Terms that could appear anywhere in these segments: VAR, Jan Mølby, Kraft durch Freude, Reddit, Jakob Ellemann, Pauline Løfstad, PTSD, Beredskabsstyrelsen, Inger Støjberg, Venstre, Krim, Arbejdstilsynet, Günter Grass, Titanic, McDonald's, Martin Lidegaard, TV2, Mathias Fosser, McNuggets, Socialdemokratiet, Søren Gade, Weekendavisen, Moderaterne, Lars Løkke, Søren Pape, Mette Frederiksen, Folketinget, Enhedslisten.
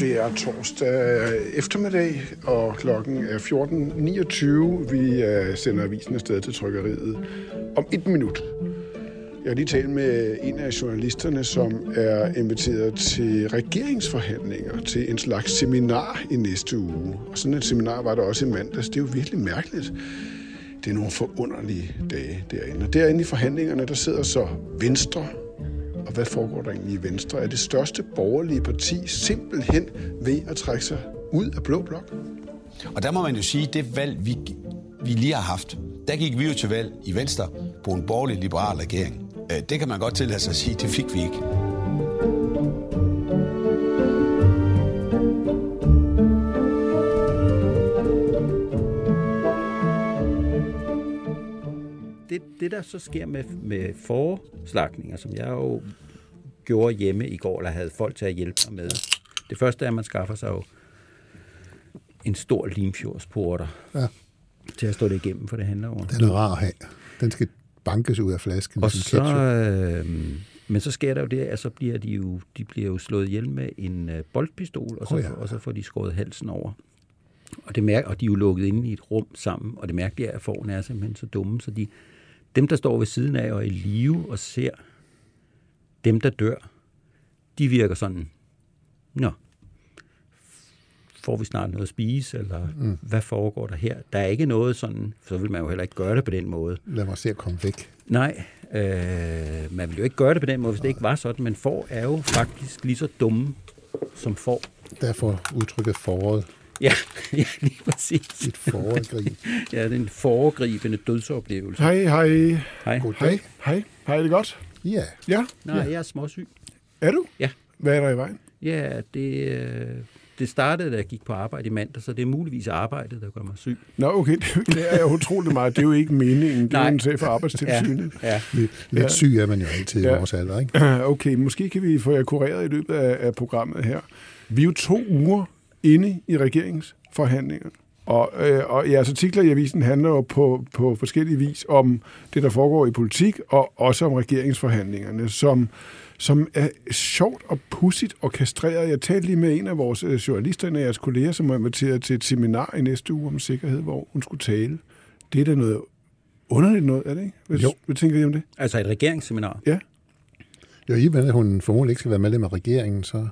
Det er torsdag eftermiddag, og klokken er 14.29. Vi sender avisen afsted til trykkeriet om et minut. Jeg har lige talt med en af journalisterne, som er inviteret til regeringsforhandlinger, til en slags seminar i næste uge. Og sådan et seminar var der også i mandags. Det er jo virkelig mærkeligt. Det er nogle forunderlige dage derinde. Og derinde i forhandlingerne, der sidder så Venstre. Og hvad foregår der egentlig i Venstre? Er det største borgerlige parti simpelthen ved at trække sig ud af Blå Blok? Og der må man jo sige, at det valg, vi lige har haft, der gik vi jo til valg i Venstre på en borgerlig liberal regering. Det kan man godt tillade sig at sige, det fik vi ikke. Det, der så sker med forslagninger, som jeg jo gjorde hjemme i går, eller havde folk til at hjælpe mig med. Det første er, at man skaffer sig jo en stor Limfjordsporter til at stå det igennem, for det handler om. Den er rar at have. Den skal bankes ud af flasken. Og så, men så sker der jo det, at så bliver de bliver jo slået ihjel med en boldpistol, og så, og så får de skåret halsen over. Og, og de er jo lukket inde i et rum sammen, og det mærkelige er, at forne er simpelthen så dumme, så dem, der står ved siden af og er i live og ser dem, der dør, de virker sådan, nå, får vi snart noget at spise, eller hvad foregår der her? Der er ikke noget sådan, så vil man jo heller ikke gøre det på den måde. Lad mig se at komme væk. Nej, man vil jo ikke gøre det på den måde, hvis det ikke var sådan, men får er jo faktisk lige så dumme som får. Derfor udtrykket foråret. Ja, lige præcis. Et foregrib. Ja, det er en foregribende dødsoplevelse. Hej. Goddag. Hej, det godt? Ja. Nej, jeg er småsyg. Er du? Ja. Hvad er der i vejen? Ja, det startede, da jeg gik på arbejde i mandag, så det er muligvis arbejdet, der gør mig syg. Nå, okay. Det er utroligt meget. Det er jo ikke meningen. Det er en sag for Arbejdstilsynet. Ja. Lidt syg er man jo altid i vores alder, ikke? Okay, måske kan vi få jer kureret i løbet af programmet her. Vi er jo 2 uger inde i regeringsforhandlinger. Og jeres artikler i avisen handler jo på forskellige vis om det, der foregår i politik, og også om regeringsforhandlingerne, som er sjovt og pudsigt og kastreret. Jeg talte lige med en af vores journalister, en af jeres kolleger, som var inviteret til et seminar i næste uge om sikkerhed, hvor hun skulle tale. Det er da noget underligt noget, er det ikke? Hvad tænker I om det? Altså et regeringsseminar? Ja. Jo, i og med, at hun formodentlig ikke skal være medlem af regeringen, så...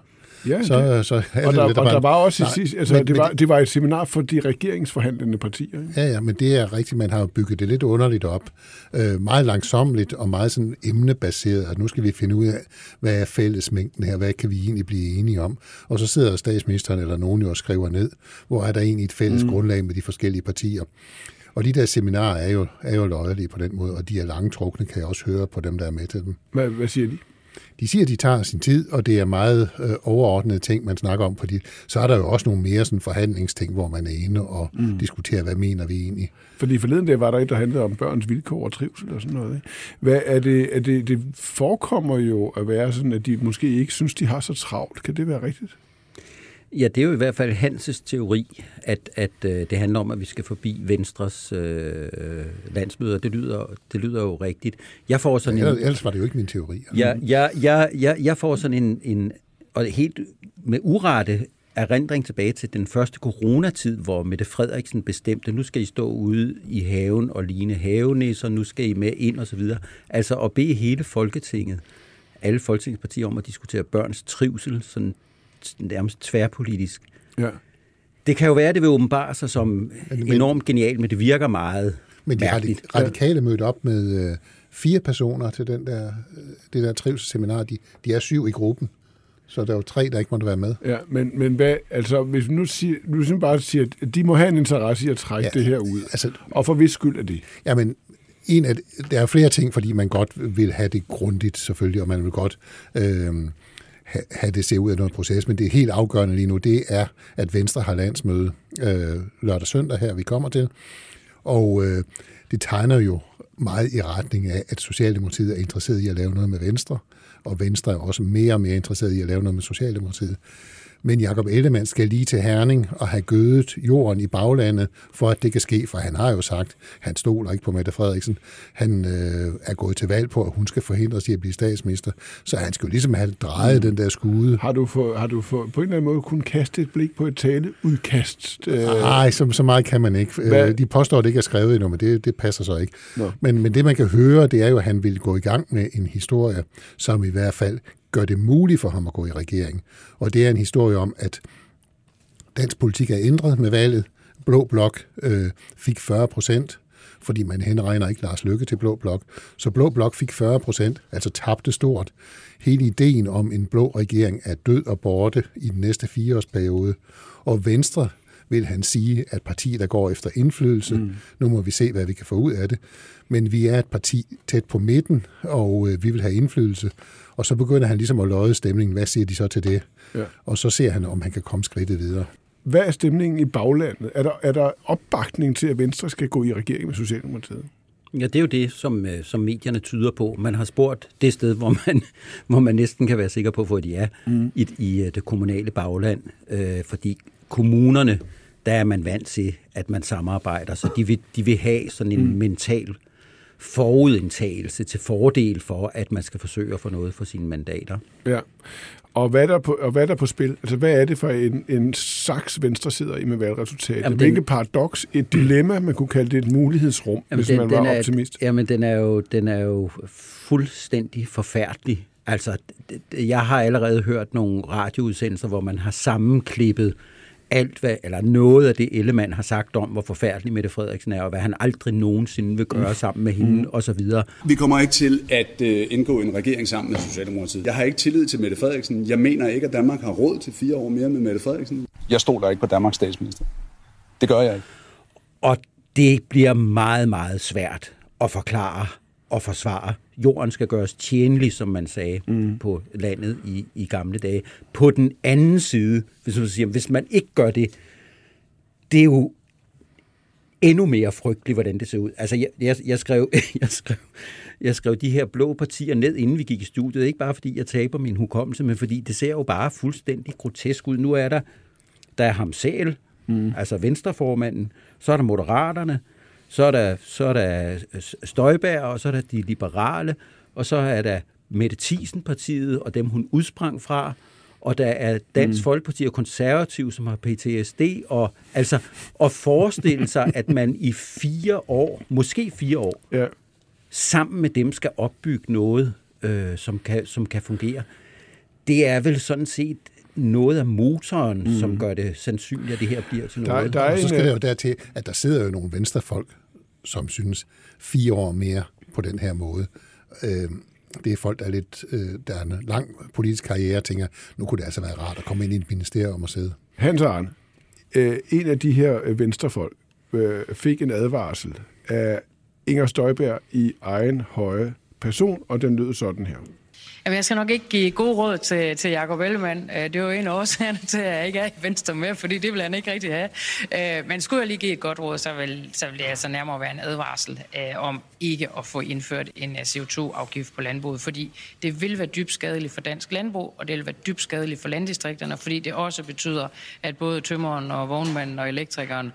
Ja, så der var også sidst, altså men, det var et seminar for de regeringsforhandlende partier. Ikke? Ja, men det er rigtigt, man har bygget det lidt underligt op. Meget langsommeligt og meget sådan emnebaseret, at nu skal vi finde ud af, hvad er fællesmængden her, hvad kan vi egentlig blive enige om? Og så sidder statsministeren eller nogen jo og skriver ned, hvor er der egentlig et fælles grundlag med de forskellige partier. Og de der seminarer er jo løjelige på den måde, og de er langtrukne, kan jeg også høre på dem, der er med til dem. Hvad siger de? De siger, at de tager sin tid, og det er meget overordnede ting, man snakker om, fordi så er der jo også nogle mere sådan forhandlingsting, hvor man er inde og diskuterer, hvad mener vi egentlig. Fordi forleden der var der et, der handlede om børns vilkår og trivsel og sådan noget. Ikke? Hvad er det, det forekommer jo at være sådan, at de måske ikke synes, de har så travlt. Kan det være rigtigt? Ja, det er jo i hvert fald Hanses teori, at det handler om, at vi skal forbi Venstres landsmøder. Det lyder jo rigtigt. Jeg får sådan ellers var det jo ikke min teori. Jeg får sådan en og helt med urette erindring tilbage til den første coronatid, hvor Mette Frederiksen bestemte, nu skal I stå ude i haven og ligne havenæsser, nu skal I med ind og så videre. Altså at bede hele Folketinget, alle folketingspartier om at diskutere børns trivsel, sådan nærmest tværpolitisk. Ja. Det kan jo være, at det vil åbenbare sig som enormt genialt, men det virker meget men de mærkeligt. Radikale mødt op med 4 personer til det der trivselsseminar. De er 7 i gruppen, så der er jo 3, der ikke måtte være med. Ja, men hvad, altså, hvis vi nu bare siger, at de må have en interesse i at trække det her ud, altså, og for hvis skyld er det? Jamen, der er flere ting, fordi man godt vil have det grundigt, selvfølgelig, og man vil godt... have det ser ud af noget proces, men det er helt afgørende lige nu, det er, at Venstre har landsmøde lørdag søndag her, vi kommer til, og det tegner jo meget i retning af, at Socialdemokratiet er interesseret i at lave noget med Venstre, og Venstre er også mere og mere interesseret i at lave noget med Socialdemokratiet. Men Jakob Ellemann skal lige til Herning og have gødet jorden i baglandet, for at det kan ske, for han har jo sagt, han stoler ikke på Mette Frederiksen, han er gået til valg på, at hun skal forhindres i at blive statsminister, så han skal jo ligesom have drejet den der skude. Har du på en eller anden måde kun kastet et blik på et taleudkast? Nej, så meget kan man ikke. De påstår, at det ikke er skrevet endnu, men det passer så ikke. Men det man kan høre, det er jo, at han vil gå i gang med en historie, som i hvert fald gør det muligt for ham at gå i regering. Og det er en historie om, at dansk politik er ændret med valget. Blå Blok fik 40%, fordi man henregner ikke Lars Løkke til Blå Blok. Så Blå Blok fik 40%, altså tabte stort. Hele ideen om en blå regering er død og borte i den næste 4-årsperiode. Og Venstre vil han sige, at partiet, der går efter indflydelse, nu må vi se, hvad vi kan få ud af det. Men vi er et parti tæt på midten, og vi vil have indflydelse. Og så begynder han ligesom at løje stemningen. Hvad siger de så til det? Ja. Og så ser han, om han kan komme skridtet videre. Hvad er stemningen i baglandet? Er der opbakning til, at Venstre skal gå i regering med Socialdemokratiet? Ja, det er jo det, som medierne tyder på. Man har spurgt det sted, hvor man næsten kan være sikker på, hvor de er, i det kommunale bagland. Fordi kommunerne, der er man vant til, at man samarbejder, så de vil have sådan en mental forudindtagelse til fordel for, at man skal forsøge at få noget for sine mandater. Ja, og hvad er der på spil? Altså, hvad er det for en saks Venstre sidder i med valgresultatet? Jamen, hvilket paradoks, et dilemma, man kunne kalde det et mulighedsrum, hvis man var optimist? Jamen, den er jo fuldstændig forfærdelig. Altså, jeg har allerede hørt nogle radioudsendelser, hvor man har sammenklippet noget af det Ellemann har sagt om, hvor forfærdelig Mette Frederiksen er, og hvad han aldrig nogensinde vil gøre sammen med hende, osv. Vi kommer ikke til at indgå en regering sammen med Socialdemokratiet. Jeg har ikke tillid til Mette Frederiksen. Jeg mener ikke, at Danmark har råd til 4 år mere med Mette Frederiksen. Jeg stoler ikke på Danmarks statsminister. Det gør jeg ikke. Og det bliver meget, meget svært at forklare og forsvare. Jorden skal gøres tjenlig, som man sagde på landet i gamle dage. På den anden side, hvis man ikke gør det, det er jo endnu mere frygteligt, hvordan det ser ud. Altså, jeg skrev de her blå partier ned, inden vi gik i studiet. Ikke bare fordi jeg taber min hukommelse, men fordi det ser jo bare fuldstændig grotesk ud. Nu er der er ham selv, altså venstreformanden, så er der Moderaterne, så er der Støjberg, og så er der de liberale, og så er der Mette Thiesen-partiet, og dem hun udsprang fra, og der er Dansk Folkeparti og Konservative, som har PTSD, og altså at forestille sig, at man i 4 år, måske 4 år, sammen med dem skal opbygge noget, som kan fungere. Det er vel sådan set noget af motoren, som gør det sandsynligt, at det her bliver til noget. Og så skal det jo dertil, at der sidder jo nogle venstrefolk, som synes 4 år mere på den her måde. Det er folk, der er lidt, der er en lang politisk karriere, tænker, nu kunne det altså være rart at komme ind i et ministerium og sidde. Hans Arne, en af de her venstrefolk fik en advarsel af Inger Støjberg i egen høje person, og den lød sådan her. Jamen, jeg skal nok ikke give gode råd til Jakob Ellemann. Det er jo en af årsagerne til, at jeg ikke er i Venstre mere, fordi det vil han ikke rigtig have. Men skulle jeg lige give et godt råd, så vil det altså nærmere være en advarsel om ikke at få indført en CO2-afgift på landbruget, fordi det vil være dybt skadeligt for dansk landbrug, og det vil være dybt skadeligt for landdistrikterne, fordi det også betyder, at både tømreren og vognmanden og elektrikeren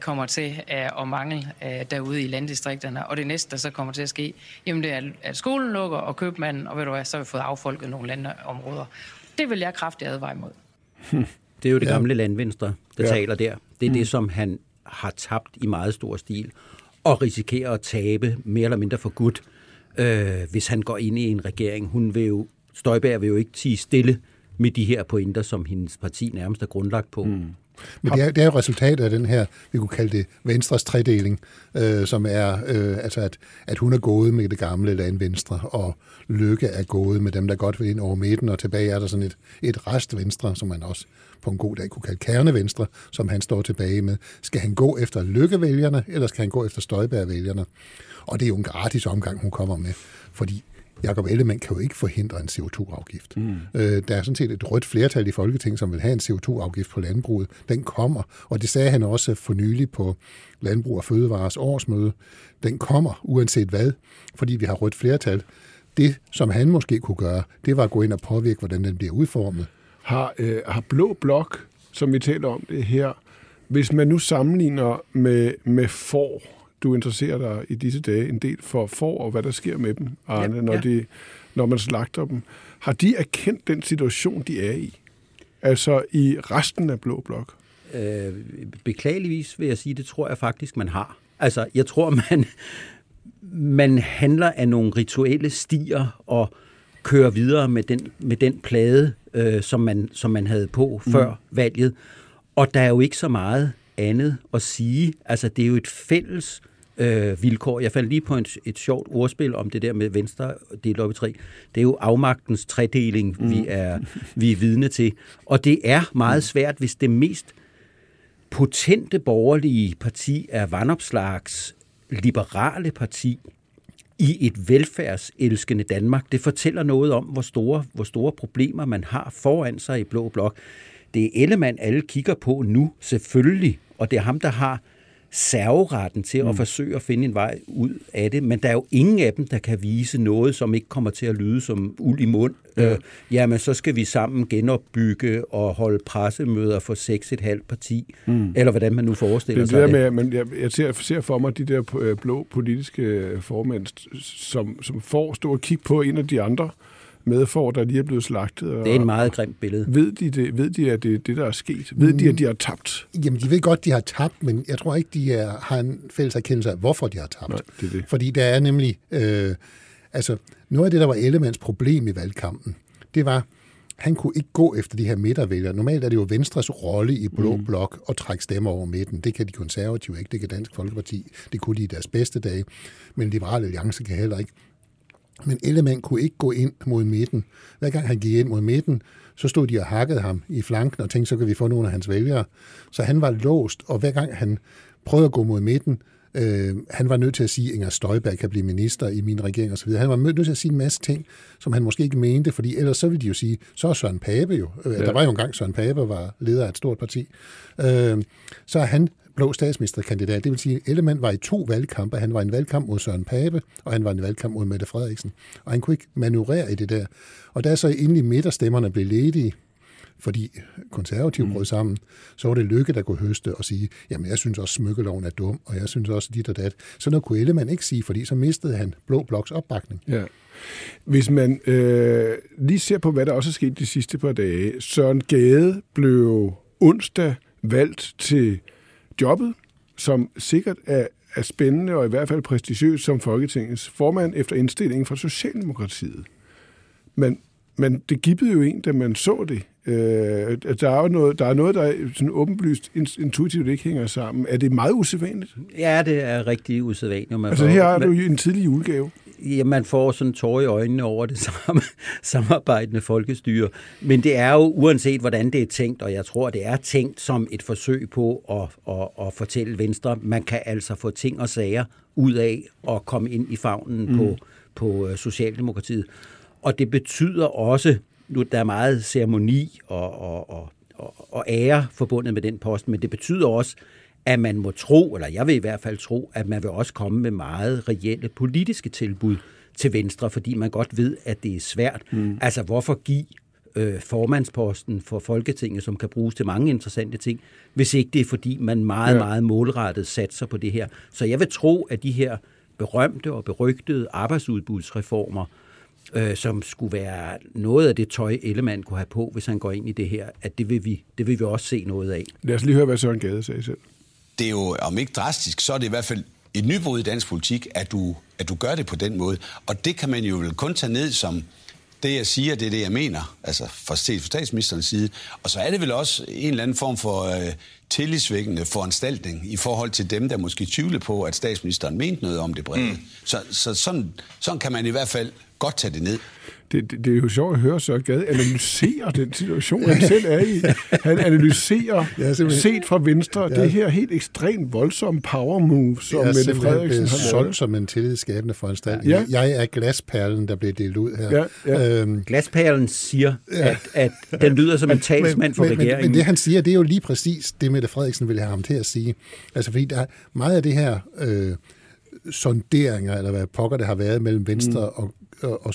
kommer til at mangle derude i landdistrikterne. Og det næste, der så kommer til at ske, jamen det er, at skolen lukker, og købmanden, og ved du hvad, så har vi fået affolket nogle landområder. Det vil jeg kraftigt advare imod. Det er jo det gamle landvenstre, der taler der. Det er det, som han har tabt i meget stor stil, og risikerer at tabe mere eller mindre for godt, hvis han går ind i en regering. Støjberg vil jo ikke tie stille med de her pointer, som hendes parti nærmest er grundlagt på. Men det er jo resultatet af den her, vi kunne kalde det Venstres tredeling, som er, altså at hun er gået med det gamle landvenstre, og Løkke er gået med dem, der godt vil ind over midten, og tilbage er der sådan et restvenstre, som man også på en god dag kunne kalde kernevenstre, som han står tilbage med. Skal han gå efter Løkke-vælgerne, eller skal han gå efter Støjberg-vælgerne? Og det er jo en gratis omgang, hun kommer med, fordi Jakob Ellemann kan jo ikke forhindre en CO2-afgift. Der er sådan set et rødt flertal i Folketinget, som vil have en CO2-afgift på landbruget. Den kommer, og det sagde han også for nylig på Landbrug og Fødevares årsmøde. Den kommer, uanset hvad, fordi vi har rødt flertal. Det, som han måske kunne gøre, det var at gå ind og påvirke, hvordan den bliver udformet. Har Blå Blok, som vi taler om det her, hvis man nu sammenligner med får, du interesserer dig i disse dage en del for får og hvad der sker med dem, Arne, når man slagter dem. Har de erkendt den situation, de er i? Altså i resten af Blå Blok? Beklageligvis vil jeg sige, det tror jeg faktisk, man har. Altså, jeg tror, man handler af nogle rituelle stier og kører videre med den plade, som man havde på før valget. Og der er jo ikke så meget andet at sige. Altså, det er jo et fælles vilkår. Jeg fandt lige på et sjovt ordspil om det der med Venstre delt op i tre. Det er jo afmagtens tredeling, vi er vidne til. Og det er meget svært, hvis det mest potente borgerlige parti er Vandopslags liberale parti i et velfærdselskende Danmark. Det fortæller noget om, hvor store problemer man har foran sig i Blå Blok. Det er Ellemann, alle kigger på nu, selvfølgelig, og det er ham, der har serveretten til at forsøge at finde en vej ud af det, men der er jo ingen af dem, der kan vise noget, som ikke kommer til at lyde som uld i mund. Jamen, så skal vi sammen genopbygge og holde pressemøder for 6,5 parti, eller hvordan man nu forestiller sig det. Men jeg ser for mig de der blå politiske formænd, som får stå og kigge på en af de andre medfor, der lige er blevet slagtet. Det er en meget grimt billede. Ved de det? Ved de, at det er det, der er sket? Ved de, at de har tabt? Jamen, de ved godt, de har tabt, men jeg tror ikke, har en fælles erkendelse af, hvorfor de har tabt. Nej, det er det. Fordi der er nemlig... noget af det, der var Ellemanns problem i valgkampen, det var, han kunne ikke gå efter de her midtervælgere. Normalt er det jo Venstres rolle i Blå Blok at trække stemmer over midten. Det kan de konservative ikke, det kan Dansk Folkeparti, det kunne de i deres bedste dage, men Liberal Alliance kan heller ikke. Men Ellemann kunne ikke gå ind mod midten. Hver gang han gik ind mod midten, så stod de og hakkede ham i flanken og tænkte, så kan vi få nogle af hans vælgere. Så han var låst, og hver gang han prøvede at gå mod midten, han var nødt til at sige, at Inger Støjberg kan blive minister i min regering osv. Han var nødt til at sige en masse ting, som han måske ikke mente, fordi ellers så ville de jo sige, så er Søren Pape jo. Ja. Der var jo engang Søren Pape, var leder af et stort parti. Så han blå statsministerkandidat. Det vil sige, at Ellemann var i to valgkampe. Han var en valgkamp mod Søren Pape, og han var en valgkamp mod Mette Frederiksen. Og han kunne ikke manøvrere i det der. Og da så endelig midterstemmerne blev ledige, fordi konservative brød sammen, så var det Løkke, der kunne høste og sige, jamen jeg synes også, smykkeloven er dum, og jeg synes også dit og dat. Sådan noget kunne Ellemann ikke sige, fordi så mistede han Blå Bloks opbakning. Ja. Hvis man lige ser på, hvad der også er sket de sidste par dage. Søren Gade blev onsdag valgt til jobbet, som sikkert er spændende og i hvert fald prestigiøst som Folketingets formand efter indstillingen fra Socialdemokratiet. Men det gibbede jo en, da man så det. Der er noget, der sådan åbenlyst intuitivt ikke hænger sammen. Er det meget usædvanligt? Ja, det er rigtig usædvanligt. Her har du jo en tidlig julegave. Ja, man får sådan tårer i øjnene over det samarbejdende folkestyre. Men det er jo, uanset hvordan det er tænkt, og jeg tror, det er tænkt som et forsøg på at fortælle Venstre, man kan altså få ting og sager ud af og komme ind i favnen på Socialdemokratiet. Og det betyder også, nu der er meget ceremoni og ære forbundet med den post, men det betyder også, at man må tro, eller jeg vil i hvert fald tro, at man vil også komme med meget reelle politiske tilbud til Venstre, fordi man godt ved, at det er svært. Altså, hvorfor give formandsposten for Folketinget, som kan bruges til mange interessante ting, hvis ikke det er, fordi man meget, meget målrettet satser på det her. Så jeg vil tro, at de her berømte og berygtede arbejdsudbudsreformer, som skulle være noget af det tøj, Ellemann kunne have på, hvis han går ind i det her, at det vil vi også se noget af. Lad os lige høre, hvad Søren Gade sagde selv. Det er jo, om ikke drastisk, så er det i hvert fald et nybrud i dansk politik, at du gør det på den måde. Og det kan man jo vel kun tage ned som det, jeg siger, det er det, jeg mener, altså fra statsministerens side. Og så er det vel også en eller anden form for tillidsvækkende foranstaltning i forhold til dem, der måske tvivler på, at statsministeren mente noget om det brede. Så sådan kan man i hvert fald godt tage det ned. Det er jo sjovt at høre Søren Gade analysere den situation, han selv er i. Han analyserer, set fra Venstre, det her helt ekstremt voldsomme power move, som Mette Frederiksen har solgt som en tillidsskabende foranstaltning. Ja. Jeg er glasperlen, der bliver delt ud her. Ja. Glasperlen siger, at den lyder som en talsmand for regeringen. Men det han siger, det er jo lige præcis det, Mette Frederiksen ville have ham til at sige. Altså fordi der er meget af det her sonderinger, eller hvad pokker det har været mellem Venstre og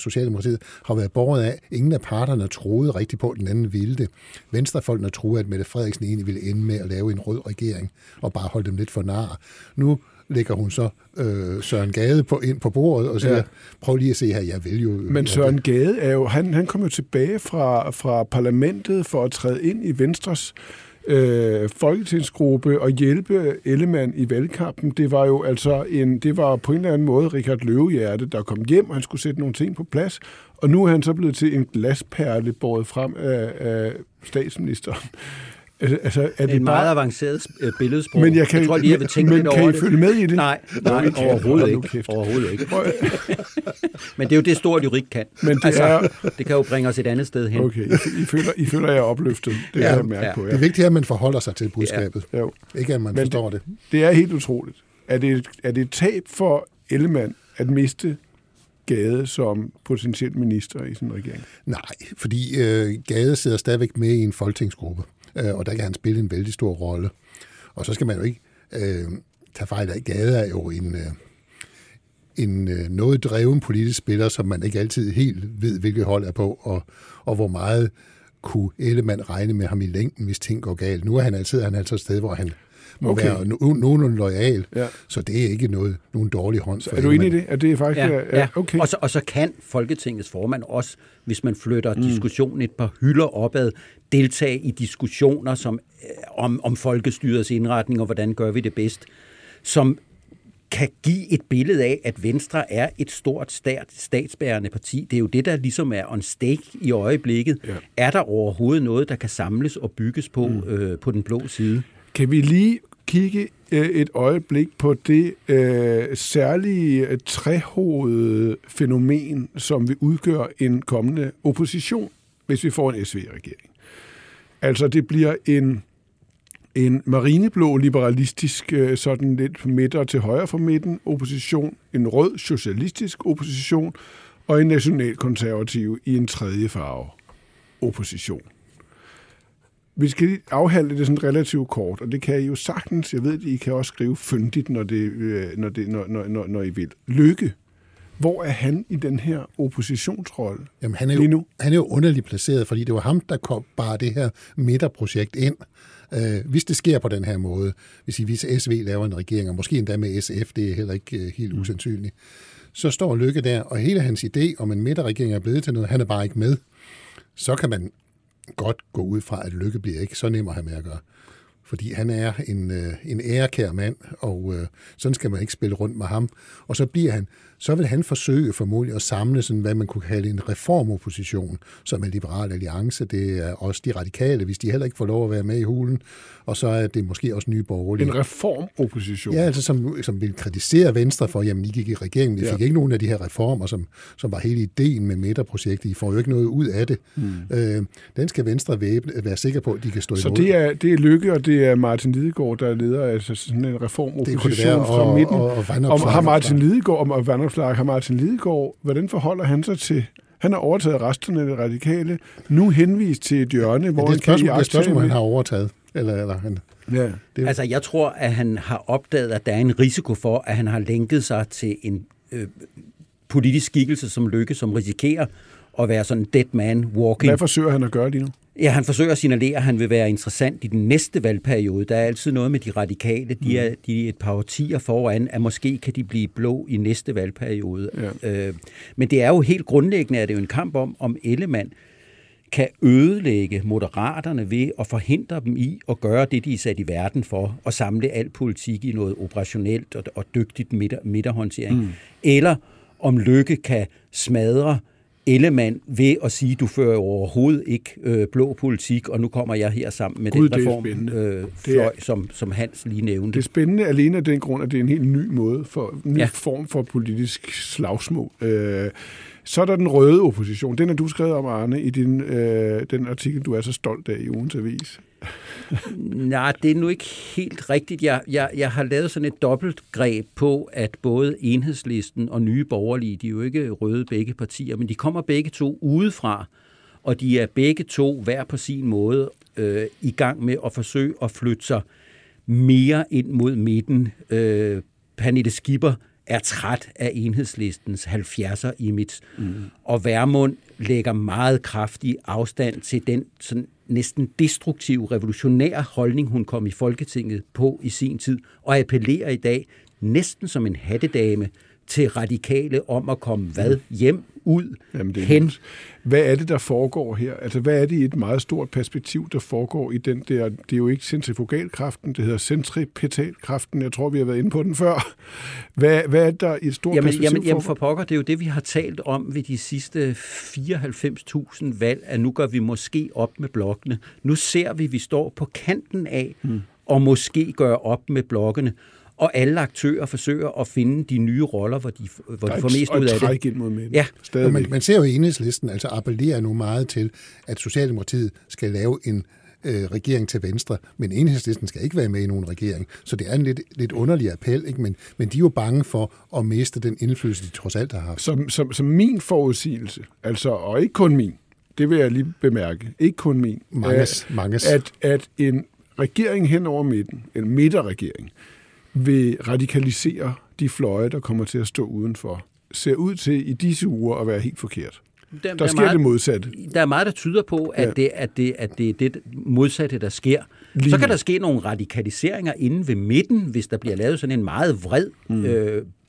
Socialdemokratiet, har været borget af, ingen af parterne troede rigtigt på, at den anden ville det. Venstrefolkene troede, at Mette Frederiksen egentlig ville ende med at lave en rød regering, og bare holde dem lidt for nar. Nu lægger hun så Søren Gade ind på bordet og siger, prøv lige at se her, jeg vil jo... Men Søren Gade er jo, han kom jo tilbage fra parlamentet for at træde ind i Venstres folketingsgruppe og hjælpe Ellemann i valgkampen. Det var jo altså det var på en eller anden måde Richard Løvehjerte, der kom hjem, og han skulle sætte nogle ting på plads, og nu er han så blevet til en glasperle båret frem af statsministeren. Altså, er det en meget avanceret billedsprog. Men jeg tror lige, jeg vil tænke lidt over det. Men kan I følge med i det? Nej, overhovedet ikke. Men det er jo det store lyrik kan. Men det, det kan jo bringe os et andet sted hen. Okay, I føler jeg er opløftet. Det kan jeg mærke på. Ja. Det vigtige er, at man forholder sig til budskabet. Ja. Ikke at man forstår det. Det er helt utroligt. Er det et tab for Ellemann at miste Gade som potentielt minister i sin regering? Nej, fordi Gade sidder stadigvæk med i en folketingsgruppe. Og der kan han spille en vældig stor rolle. Og så skal man jo ikke tage fejl af. Gade er jo en noget dreven politisk spiller, som man ikke altid helt ved, hvilket hold er på, og hvor meget kunne Ellemann regne med ham i længden, hvis ting går galt. Nu er han altid et sted, hvor han må være nogenlunde loyal, så det er ikke nogen dårlig hånd. Så er du enig i det? At det er faktisk, okay. Og så kan Folketingets formand også, hvis man flytter diskussionen et par hylder opad, deltage i diskussioner som, om folkestyrets indretning og hvordan gør vi det bedst, som kan give et billede af, at Venstre er et stort statsbærende parti. Det er jo det, der ligesom er on stake i øjeblikket. Ja. Er der overhovedet noget, der kan samles og bygges på, på den blå side? Kan vi lige kigge et øjeblik på det særlige trehovede fænomen, som vi udgør en kommende opposition, hvis vi får en SV-regering? Altså, det bliver en marineblå, liberalistisk, sådan lidt midter til højre for midten opposition, en rød, socialistisk opposition og en nationalkonservativ i en tredje farve opposition. Vi skal afhandle det sådan relativt kort, og det kan I jo sagtens. Jeg ved, at I kan også skrive fyndigt, når I vil. Løkke, hvor er han i den her oppositionsrolle? Jamen, han er jo underligt placeret, fordi det var ham, der kom bare det her midterprojekt ind. Hvis det sker på den her måde, hvis SV laver en regering, og måske endda med SF, det er heller ikke helt usandsynligt, så står Løkke der, og hele hans idé om en midterregering er blevet til noget, han er bare ikke med. Så kan man godt gå ud fra, at Løkke bliver ikke så nem at have med at gøre. Fordi han er en ærekær mand, og sådan skal man ikke spille rundt med ham. Og så vil han forsøge formodentlig at samle sådan, hvad man kunne kalde en reformopposition, som er Liberal Alliance. Det er også de radikale, hvis de heller ikke får lov at være med i hulen. Og så er det måske også Nye Borgerlige. En reformopposition? Ja, altså som vil kritisere Venstre for, jamen I gik i regeringen, I fik ikke nogen af de her reformer, som var hele ideen med midterprojektet. I får jo ikke noget ud af det. Den skal Venstre være sikker på, at de kan stå imod. Så det er Løkke, og det er Martin Lidegaard, der leder altså sådan en reformopposition fra midten. Har Martin Lidegaard, hvordan forholder han sig til? Han har overtaget resterne af det radikale, nu henvist til et hjørne, hvor han kan i han har overtaget. Eller han. Ja. Altså, jeg tror, at han har opdaget, at der er en risiko for, at han har lænket sig til en politisk skikkelse som Løkke, som risikerer at være sådan en dead man walking. Hvad forsøger han at gøre lige nu? Ja, han forsøger at signalere, at han vil være interessant i den næste valgperiode. Der er altid noget med de radikale. De er et par årtier foran, at måske kan de blive blå i næste valgperiode. Ja. Men det er jo helt grundlæggende, at det er en kamp om Ellemann kan ødelægge Moderaterne ved at forhindre dem i at gøre det, de er sat i verden for, og samle al politik i noget operationelt og dygtigt midterhåndtering. Eller om Løkke kan smadre Ellemann ved at sige, du fører overhovedet ikke blå politik, og nu kommer jeg her sammen med den reformfløj, som Hans lige nævnte. Det er spændende alene af den grund, at det er en helt ny form for politisk slagsmål. Så er der den røde opposition. Den har du skrevet om, Arne, i din, den artikel, du er så stolt af i ugens avis. Nej, det er nu ikke helt rigtigt. Jeg har lavet sådan et dobbeltgreb på, at både Enhedslisten og Nye Borgerlige, de er jo ikke røde begge partier, men de kommer begge to udefra, og de er begge to hver på sin måde i gang med at forsøge at flytte sig mere ind mod midten. Pernille Skipper er træt af Enhedslistens 70'er image, og Værmund lægger meget kraftig afstand til den sådan næsten destruktive, revolutionære holdning, hun kom i Folketinget på i sin tid, og appellerer i dag næsten som en hattedame til radikale om at komme hjem, ud, hen. Hvad er det, der foregår her? Altså, hvad er det i et meget stort perspektiv, der foregår i den der, det er jo ikke centrifugalkraften, det hedder centripetalkraften, jeg tror, vi har været inde på den før. Hvad er det, der i et stort perspektiv foregår? Jamen for pokker, det er jo det, vi har talt om ved de sidste 94.000 valg, at nu gør vi måske op med blokkene. Nu ser vi, vi står på kanten af og måske gør op med blokkene. Og alle aktører forsøger at finde de nye roller, hvor de får mest ud af det. Ind mod midten. Ja. Man ser jo i Enhedslisten, altså appellerer nu meget til, at Socialdemokratiet skal lave en regering til venstre, men Enhedslisten skal ikke være med i nogen regering. Så det er en lidt underlig appel, ikke? Men de er jo bange for at miste den indflydelse, de trods alt har haft. Som min forudsigelse, altså, og ikke kun min, det vil jeg lige bemærke, ikke kun min, manges. At en regering hen over midten, en midterregering, vil radikalisere de fløje, der kommer til at stå udenfor, ser ud til i disse uger at være helt forkert. Der sker meget, det modsatte. Der er meget, der tyder på, at det er det modsatte, der sker. Så kan der ske nogle radikaliseringer inde ved midten, hvis der bliver lavet sådan en meget vred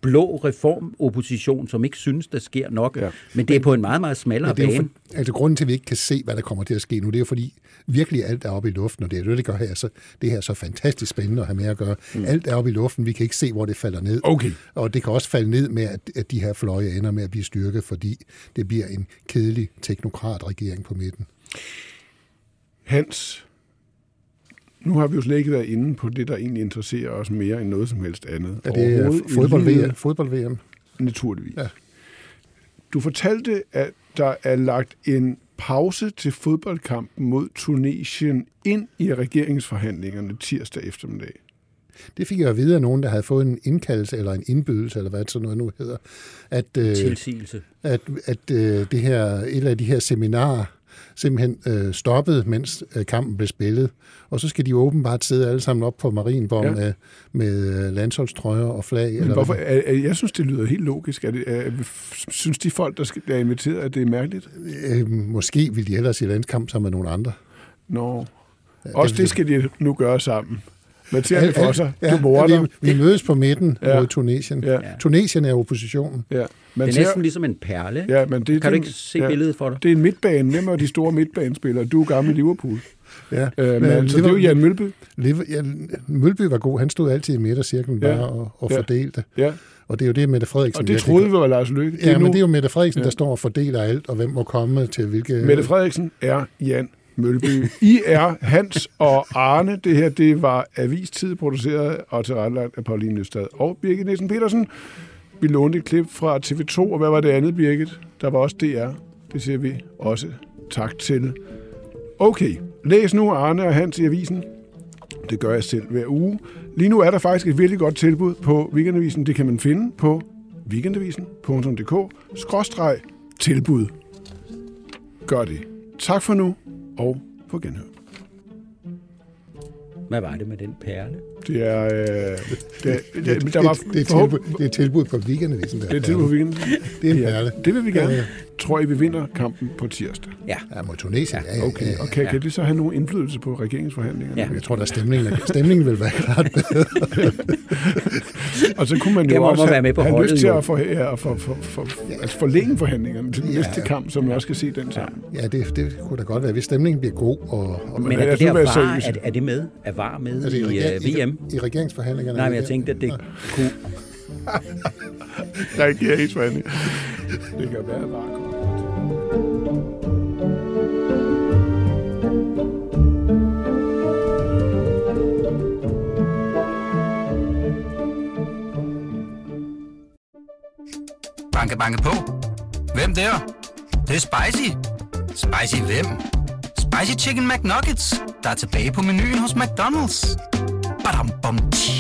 blå reformopposition, som ikke synes, der sker nok. Ja. Men det er på en meget, meget smallere bane. Altså grunden til, at vi ikke kan se, hvad der kommer til at ske nu, det er jo fordi virkelig alt er oppe i luften, og det er det, der gør her, så det her er så fantastisk spændende at have med at gøre. Alt er oppe i luften, vi kan ikke se, hvor det falder ned. Okay. Og det kan også falde ned med, at de her fløje ender med at blive styrket, fordi det bliver en kedelig teknokratregering på midten. Hans, nu har vi jo slet ikke været inde på det, der egentlig interesserer os mere end noget som helst andet. Er det fodbold-VM? Naturligvis. Ja. Du fortalte, at der er lagt en pause til fodboldkampen mod Tunesien ind i regeringsforhandlingerne tirsdag eftermiddag. Det fik jeg at vide af nogen, der havde fået en indkaldelse eller en indbydelse, eller hvad det sådan noget nu hedder. Tilsigelse. At det her, et af de her seminarer, simpelthen stoppet, mens kampen blev spillet. Og så skal de åbenbart sidde alle sammen op på Marienborg med landsholdstrøjer og flag. Men eller hvorfor? Jeg synes, det lyder helt logisk. Synes de folk, der er inviteret, at det er mærkeligt? Måske vil de hellere se landskamp sammen med nogle andre. Nå. Også det skal de nu gøre sammen. Mathias Fosser, du morder. Vi mødes på midten mod Tunesien. Ja. Tunesien er oppositionen. Ja. Det er næsten ligesom en perle. Ja, men det kan du ikke se billedet for dig? Det er en midtbane. Hvem er de store midtbanespillere? Du er gammel i Liverpool. Ja. Men så det var jo Jan Mølby. Mølby var god. Han stod altid i midtercirklen bare og fordelte. Ja. Og det er jo det, Mette Frederiksen... Og det troede vi var Lars Løkke. Ja, men det er jo Mette Frederiksen, der står og fordeler alt, og hvem må komme til hvilke... Mette Frederiksen er Jan Mølby. I er Hans og Arne. Det her, det var Avistid, produceret og tilrettelagt af Pauline Løfstad og Birgit Næsten-Petersen. Vi lånte et klip fra TV2, og hvad var det andet, Birgit? Der var også DR. Det siger vi også tak til. Okay, læs nu Arne og Hans i avisen. Det gør jeg selv hver uge. Lige nu er der faktisk et virkelig godt tilbud på Weekendavisen. Det kan man finde på weekendavisen.dk/tilbud. Gør det. Tak for nu. Og på genhør. Hvad var det med den perle? Det er... Det er tilbud på Weekendavisen. Det er tilbud på Weekendavisen. Det er en perle. Det vil vi gerne. Ja. Tror I, vi vinder kampen på tirsdag? Ja mod Tunesien. Ja. Okay. Og kan det så have nogen indflydelse på regeringsforhandlingerne? Ja. Jeg tror, der er stemningen vil være klart bedre. Og så kunne man jo også have lyst til at forlænge forhandlingerne til den næste kamp, som man også skal se den sammen. Ja, det kunne da godt være, hvis stemningen bliver god. Men er det der VAR, er det med? Er VAR med i VM? I regeringsforhandlingerne? Nej, men jeg tænkte, at det kunne... Regeringsforhandlinger. Det kan være VAR. Banke, banke på. Hvem der? Det er spicy. Spicy hvem? Spicy Chicken McNuggets, der er tilbage på menuen hos McDonald's. Badum, bom, tji.